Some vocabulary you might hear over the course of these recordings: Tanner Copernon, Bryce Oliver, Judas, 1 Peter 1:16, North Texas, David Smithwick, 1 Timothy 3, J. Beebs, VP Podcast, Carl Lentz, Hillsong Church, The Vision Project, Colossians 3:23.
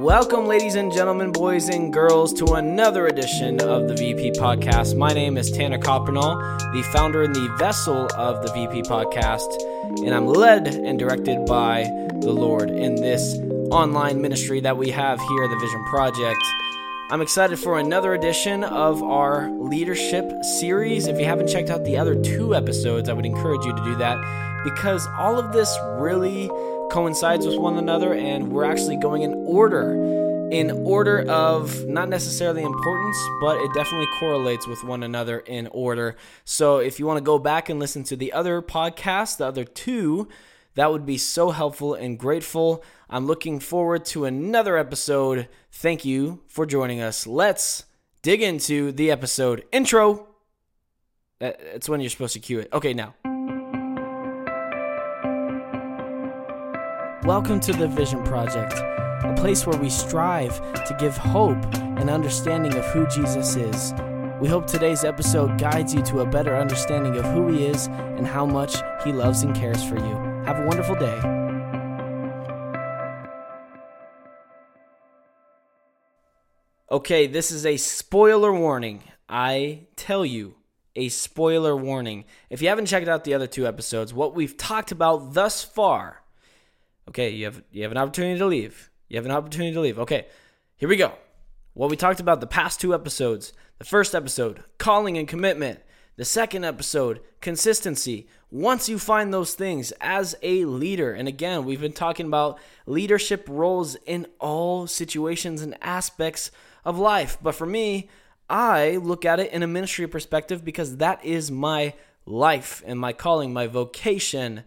Welcome, ladies and gentlemen, boys and girls, to another edition of the VP Podcast. My name is Tanner Copernon, the founder and the vessel of the VP Podcast, and I'm led and directed by the Lord in this online ministry that we have here at the Vision Project. I'm excited for another edition of our leadership series. If you haven't checked out the other two episodes, I would encourage you to do that, because all of this really coincides with one another, and we're actually going in order of not necessarily importance, but it definitely correlates with one another in order. So if you want to go back and listen to the other podcasts, the other two, that would be so helpful and grateful. I'm looking forward to another episode. Thank you for joining us. Let's dig into the episode intro. That's when you're supposed to cue it. Okay, now. Welcome to The Vision Project, a place where we strive to give hope and understanding of who Jesus is. We hope today's episode guides you to a better understanding of who He is and how much He loves and cares for you. Have a wonderful day. Okay, this is a spoiler warning. I tell you, a spoiler warning. If you haven't checked out the other two episodes, what we've talked about thus far. Okay, you have an opportunity to leave. You have an opportunity to leave. Okay, here we go. Well, we talked about the past two episodes. The first episode, calling and commitment. The second episode, consistency. Once you find those things as a leader, and again, we've been talking about leadership roles in all situations and aspects of life. But for me, I look at it in a ministry perspective because that is my life and my calling, my vocation.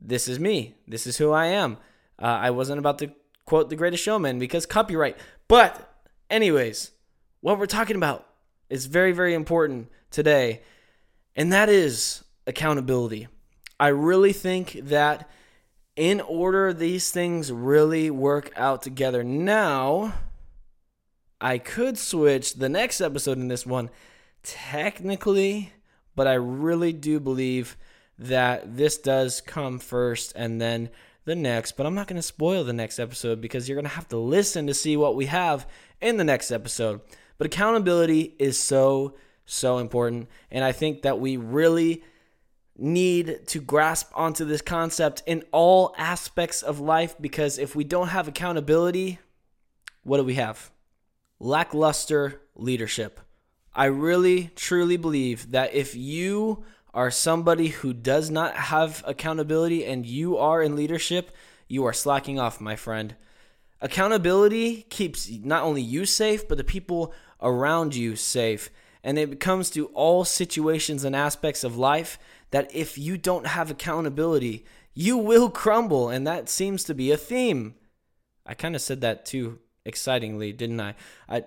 This is me. This is who I am. I wasn't about to quote The Greatest Showman because copyright. But anyways, what we're talking about is very, very important today, and that is accountability. I really think that in order, these things really work out together. Now, I could switch the next episode in this one technically, but I really do believe that this does come first and then the next, but I'm not going to spoil the next episode because you're going to have to listen to see what we have in the next episode. But accountability is so important, and I think that we really need to grasp onto this concept in all aspects of life, because if we don't have accountability, what do we have? Lackluster leadership. I really, truly believe that if you are somebody who does not have accountability and you are in leadership, you are slacking off, my friend. Accountability keeps not only you safe, but the people around you safe. And it comes to all situations and aspects of life that if you don't have accountability, you will crumble. And that seems to be a theme. I kind of said that too excitingly, didn't I?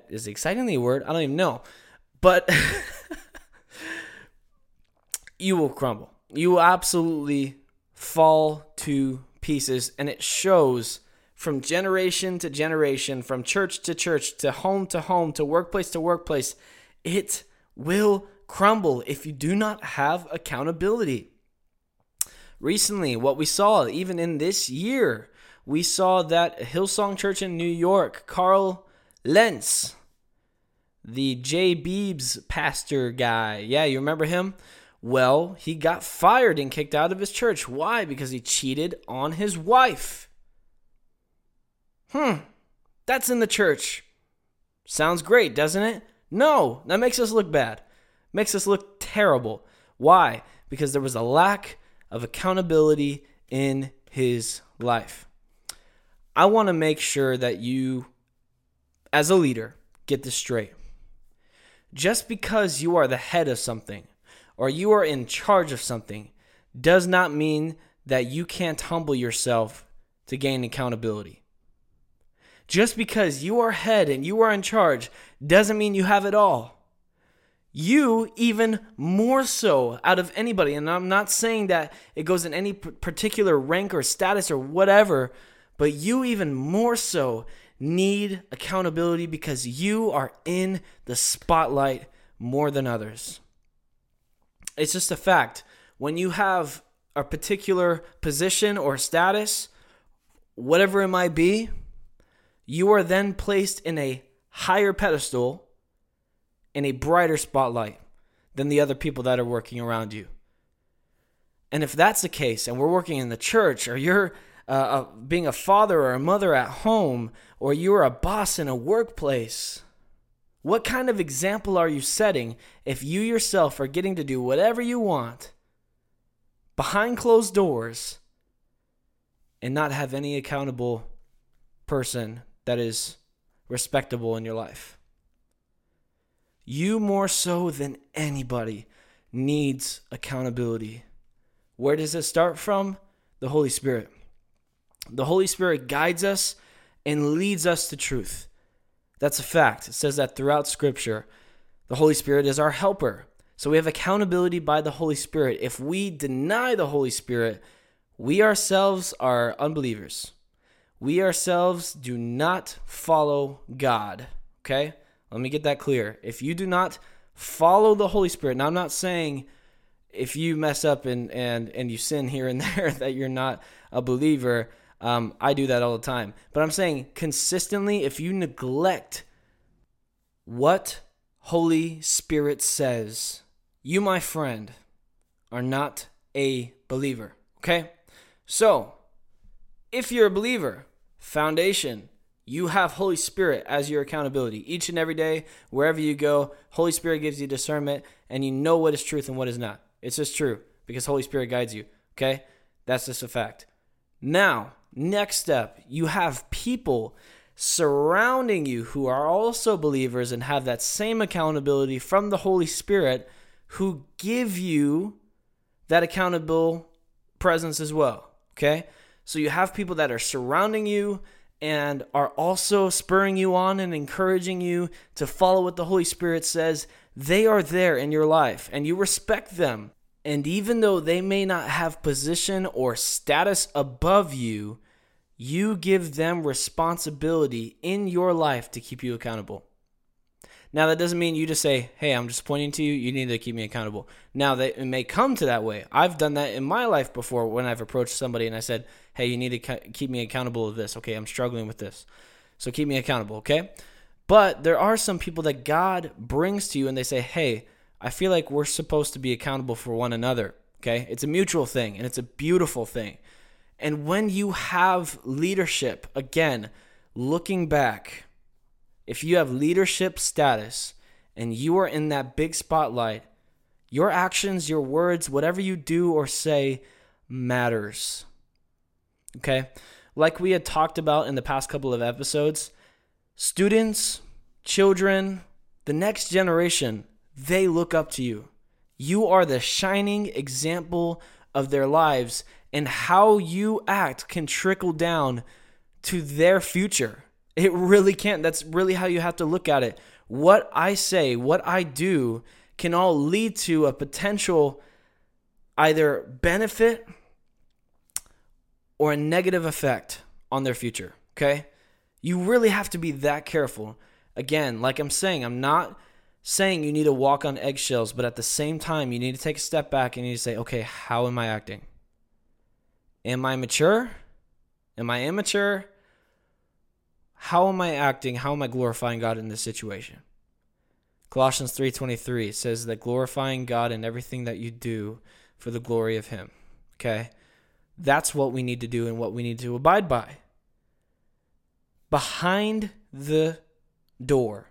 Is excitingly a word? I don't even know. But you will crumble. You will absolutely fall to pieces, and it shows from generation to generation, from church to church, to home to home, to workplace to workplace. It will crumble if you do not have accountability. Recently, what we saw, even in this year, we saw that Hillsong Church in New York, Carl Lentz, the J. Beebs pastor guy. Yeah, you remember him? Well, he got fired and kicked out of his church. Why? Because he cheated on his wife. That's in the church. Sounds great, doesn't it? No, that makes us look bad. Makes us look terrible. Why? Because there was a lack of accountability in his life. I want to make sure that you, as a leader, get this straight. Just because you are the head of something, or you are in charge of something, does not mean that you can't humble yourself to gain accountability. Just because you are head and you are in charge doesn't mean you have it all. You, even more so out of anybody, and I'm not saying that it goes in any particular rank or status or whatever, but you even more so need accountability because you are in the spotlight more than others. It's just a fact. When you have a particular position or status, whatever it might be, you are then placed in a higher pedestal, in a brighter spotlight than the other people that are working around you. And if that's the case, and we're working in the church, or you're being a father or a mother at home, or you're a boss in a workplace, what kind of example are you setting if you yourself are getting to do whatever you want behind closed doors and not have any accountable person that is respectable in your life? You more so than anybody needs accountability. Where does it start from? The Holy Spirit. The Holy Spirit guides us and leads us to truth. That's a fact. It says that throughout Scripture. The Holy Spirit is our helper. So we have accountability by the Holy Spirit. If we deny the Holy Spirit, we ourselves are unbelievers. We ourselves do not follow God. Okay? Let me get that clear. If you do not follow the Holy Spirit, now I'm not saying if you mess up and you sin here and there that you're not a believer. I do that all the time. But I'm saying consistently, if you neglect what Holy Spirit says, you, my friend, are not a believer. Okay? So, if you're a believer, foundation, you have Holy Spirit as your accountability. Each and every day, wherever you go, Holy Spirit gives you discernment, and you know what is truth and what is not. It's just true because Holy Spirit guides you. Okay? That's just a fact. Now, next step, you have people surrounding you who are also believers and have that same accountability from the Holy Spirit who give you that accountable presence as well, okay? So you have people that are surrounding you and are also spurring you on and encouraging you to follow what the Holy Spirit says. They are there in your life and you respect them. And even though they may not have position or status above you, you give them responsibility in your life to keep you accountable. Now, that doesn't mean you just say, hey, I'm just pointing to you. You need to keep me accountable. Now, it may come to that way. I've done that in my life before when I've approached somebody and I said, hey, you need to keep me accountable of this. Okay, I'm struggling with this. So keep me accountable, okay? But there are some people that God brings to you and they say, hey, I feel like we're supposed to be accountable for one another, okay? It's a mutual thing, and it's a beautiful thing. And when you have leadership, again, looking back, if you have leadership status and you are in that big spotlight, your actions, your words, whatever you do or say matters, okay? Like we had talked about in the past couple of episodes, students, children, the next generation, they look up to you. You are the shining example of their lives, and how you act can trickle down to their future. It really can. That's really how you have to look at it. What I say, what I do can all lead to a potential either benefit or a negative effect on their future, okay? You really have to be that careful. Again, like I'm saying, I'm not saying you need to walk on eggshells, but at the same time, you need to take a step back and you need to say, okay, how am I acting? Am I mature? Am I immature? How am I acting? How am I glorifying God in this situation? Colossians 3:23 says that glorifying God in everything that you do for the glory of Him, okay? That's what we need to do and what we need to abide by. Behind the door,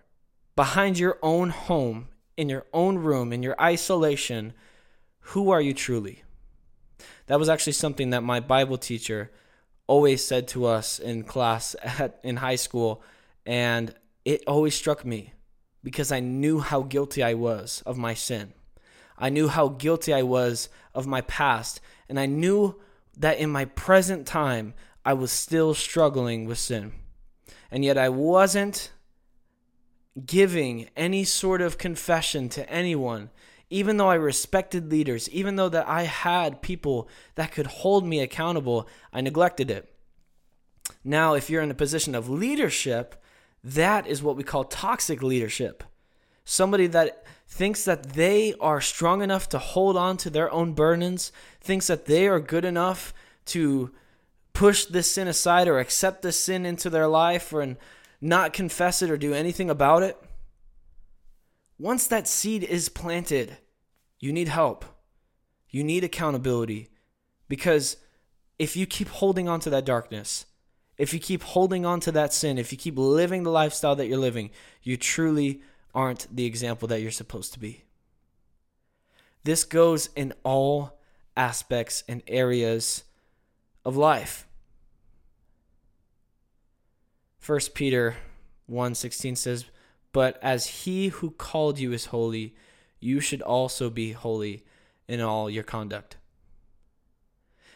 behind your own home, in your own room, in your isolation, who are you truly? That was actually something that my Bible teacher always said to us in class in high school, and it always struck me because I knew how guilty I was of my sin. I knew how guilty I was of my past, and I knew that in my present time, I was still struggling with sin, and yet I wasn't giving any sort of confession to anyone, even though I respected leaders, even though that I had people that could hold me accountable, I neglected it. Now, if you're in a position of leadership, that is what we call toxic leadership. Somebody that thinks that they are strong enough to hold on to their own burdens, thinks that they are good enough to push this sin aside or accept this sin into their life and not confess it or do anything about it. Once that seed is planted, you need help. You need accountability, because if you keep holding on to that darkness, if you keep holding on to that sin, if you keep living the lifestyle that you're living, you truly aren't the example that you're supposed to be. This goes in all aspects and areas of life. 1 Peter 1:16 says, "But as he who called you is holy, you should also be holy in all your conduct."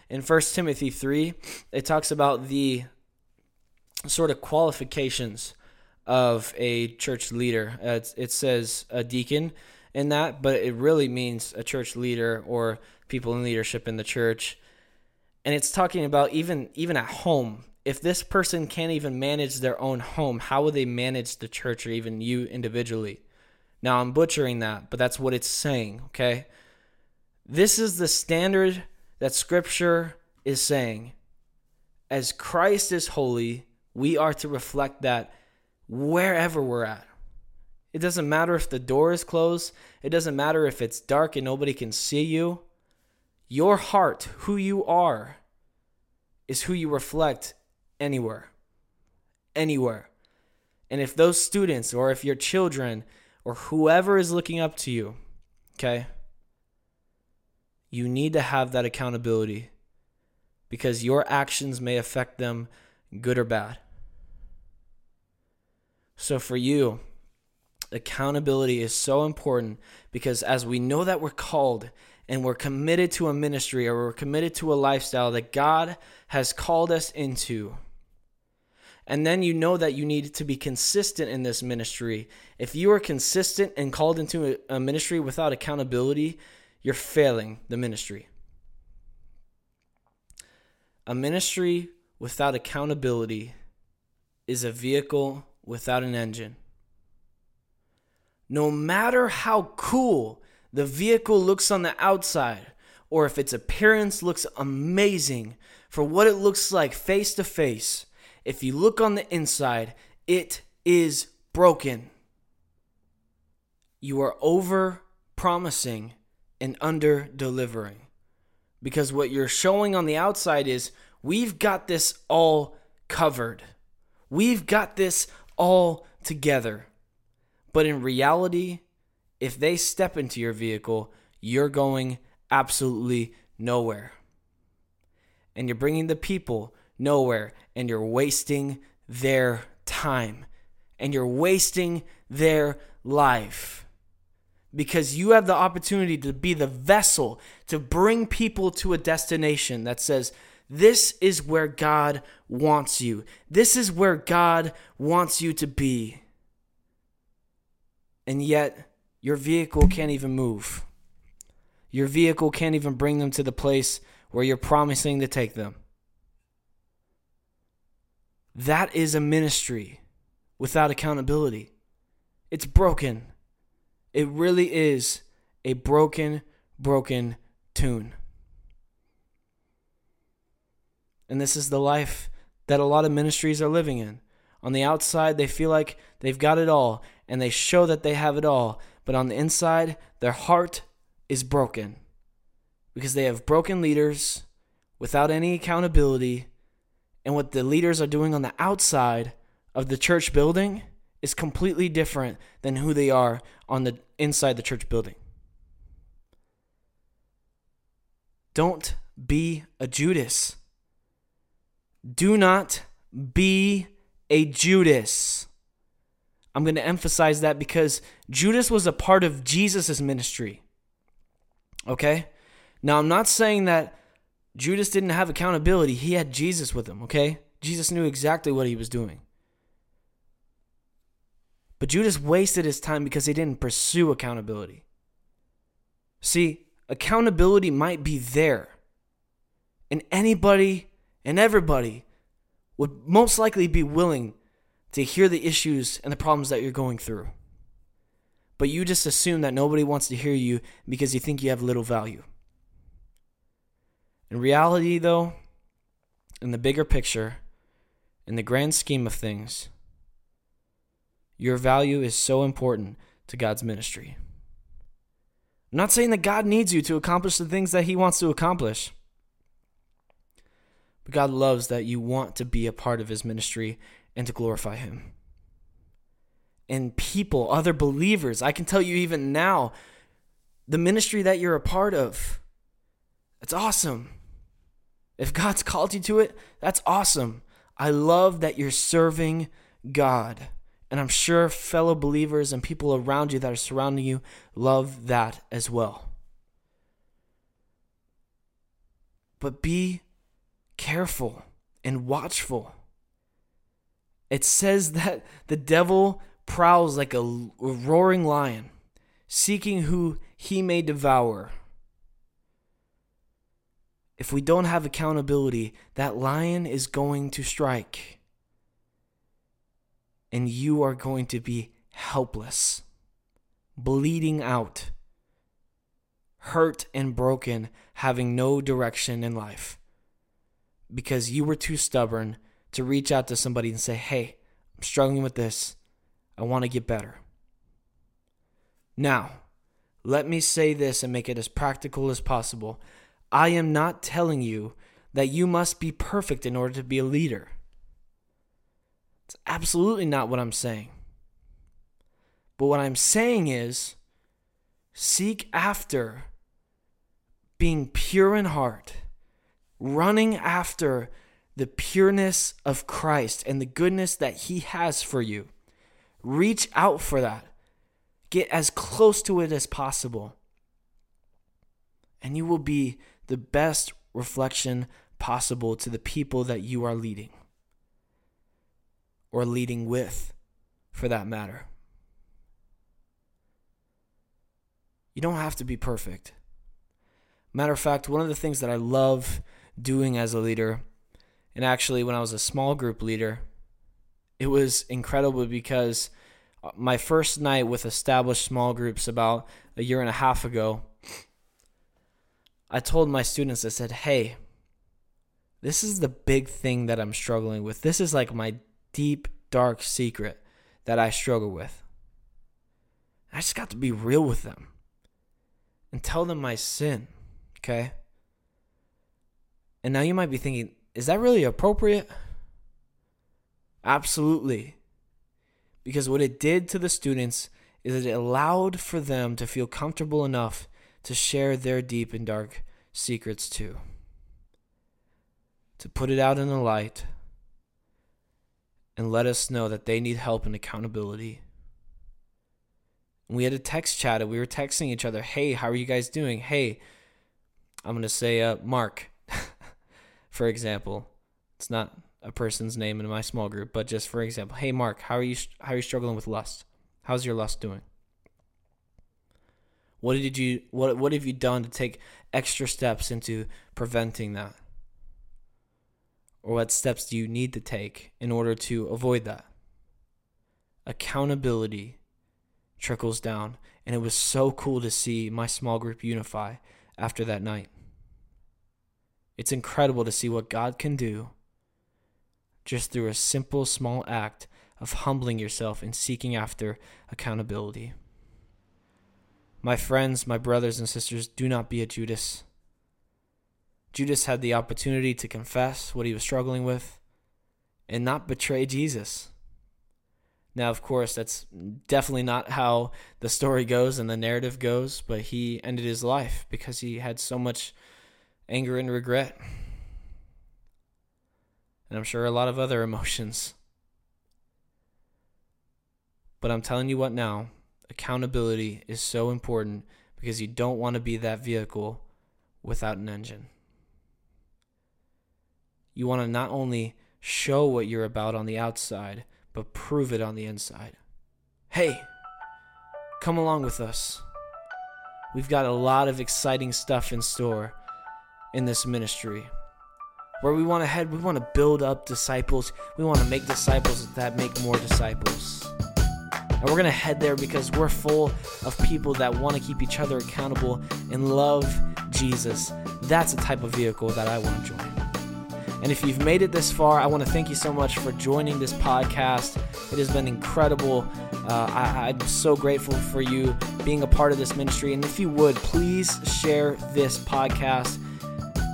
In 1 Timothy 3, it talks about the sort of qualifications of a church leader. It says a deacon in that, but it really means a church leader or people in leadership in the church. And it's talking about even at home, if this person can't even manage their own home, how will they manage the church or even you individually? Now, I'm butchering that, but that's what it's saying, okay? This is the standard that Scripture is saying. As Christ is holy, we are to reflect that wherever we're at. It doesn't matter if the door is closed. It doesn't matter if it's dark and nobody can see you. Your heart, who you are, is who you reflect anywhere. Anywhere. And if those students or if your children or whoever is looking up to you, okay, you need to have that accountability, because your actions may affect them, good or bad. So for you, accountability is so important, because as we know that we're called and we're committed to a ministry or we're committed to a lifestyle that God has called us into, and then you know that you need to be consistent in this ministry. If you are consistent and called into a ministry without accountability, you're failing the ministry. A ministry without accountability is a vehicle without an engine. No matter how cool the vehicle looks on the outside, or if its appearance looks amazing for what it looks like face to face, if you look on the inside, it is broken. You are over-promising and under-delivering, because what you're showing on the outside is, we've got this all covered. We've got this all together. But in reality, if they step into your vehicle, you're going absolutely nowhere. And you're bringing the people nowhere, and you're wasting their time, and you're wasting their life, because you have the opportunity to be the vessel to bring people to a destination that says, this is where God wants you. This is where God wants you to be. And yet, your vehicle can't even move. Your vehicle can't even bring them to the place where you're promising to take them. That is a ministry without accountability. It's broken. It really is a broken tune. And this is the life that a lot of ministries are living in. On the outside, they feel like they've got it all, and they show that they have it all. But on the inside, their heart is broken, because they have broken leaders without any accountability. And what the leaders are doing on the outside of the church building is completely different than who they are on the inside the church building. Don't be a Judas. Do not be a Judas. I'm going to emphasize that, because Judas was a part of Jesus' ministry. Okay? Now, I'm not saying that Judas didn't have accountability. He had Jesus with him, okay? Jesus knew exactly what he was doing. But Judas wasted his time because he didn't pursue accountability. See, accountability might be there in anybody and everybody, would most likely be willing to hear the issues and the problems that you're going through. But you just assume that nobody wants to hear you because you think you have little value. In reality, though, in the bigger picture, in the grand scheme of things, your value is so important to God's ministry. I'm not saying that God needs you to accomplish the things that he wants to accomplish. But God loves that you want to be a part of his ministry and to glorify him. And people, other believers, I can tell you even now, the ministry that you're a part of, it's awesome. If God's called you to it, that's awesome. I love that you're serving God. And I'm sure fellow believers and people around you that are surrounding you love that as well. But be careful and watchful. It says that the devil prowls like a roaring lion, seeking who he may devour. If we don't have accountability, that lion is going to strike, and you are going to be helpless, bleeding out, hurt and broken, having no direction in life, because you were too stubborn to reach out to somebody and say, hey, I'm struggling with this. I want to get better. Now, let me say this and make it as practical as possible. I am not telling you that you must be perfect in order to be a leader. It's absolutely not what I'm saying. But what I'm saying is, seek after being pure in heart, running after the pureness of Christ and the goodness that he has for you. Reach out for that. Get as close to it as possible. And you will be the best reflection possible to the people that you are leading. Or leading with, for that matter. You don't have to be perfect. Matter of fact, one of the things that I love doing as a leader, and actually when I was a small group leader, it was incredible because my first night with established small groups about a year and a half ago, I told my students, I said, hey, this is the big thing that I'm struggling with. This is like my deep, dark secret that I struggle with. I just got to be real with them and tell them my sin, okay? And now you might be thinking, is that really appropriate? Absolutely. Because what it did to the students is it allowed for them to feel comfortable enough to share their deep and dark secrets too. To put it out in the light and let us know that they need help and accountability. We had a text chat and we were texting each other, hey, how are you guys doing? Hey, I'm going to say Mark, for example. It's not a person's name in my small group, but just for example, hey Mark, how are you struggling with lust? How's your lust doing? What have you done to take extra steps into preventing that? Or what steps do you need to take in order to avoid that? Accountability trickles down, and it was so cool to see my small group unify after that night. It's incredible to see what God can do just through a simple, small act of humbling yourself and seeking after accountability. My friends, my brothers and sisters, do not be a Judas. Judas had the opportunity to confess what he was struggling with and not betray Jesus. Now, of course, that's definitely not how the story goes and the narrative goes, but he ended his life because he had so much anger and regret. And I'm sure a lot of other emotions. But I'm telling you what now, accountability is so important because you don't want to be that vehicle without an engine. You want to not only show what you're about on the outside, but prove it on the inside. Hey, come along with us. We've got a lot of exciting stuff in store in this ministry. Where we want to head, we want to build up disciples. We want to make disciples that make more disciples. And we're going to head there because we're full of people that want to keep each other accountable and love Jesus. That's the type of vehicle that I want to join. And if you've made it this far, I want to thank you so much for joining this podcast. It has been incredible. I'm so grateful for you being a part of this ministry. And if you would, please share this podcast,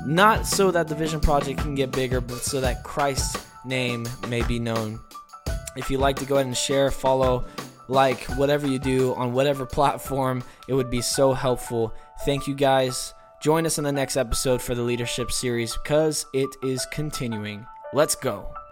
not so that the Vision Project can get bigger, but so that Christ's name may be known. If you'd like to go ahead and share, follow, like, whatever you do on whatever platform, it would be so helpful. Thank you guys. Join us in the next episode for the leadership series because it is continuing. Let's go.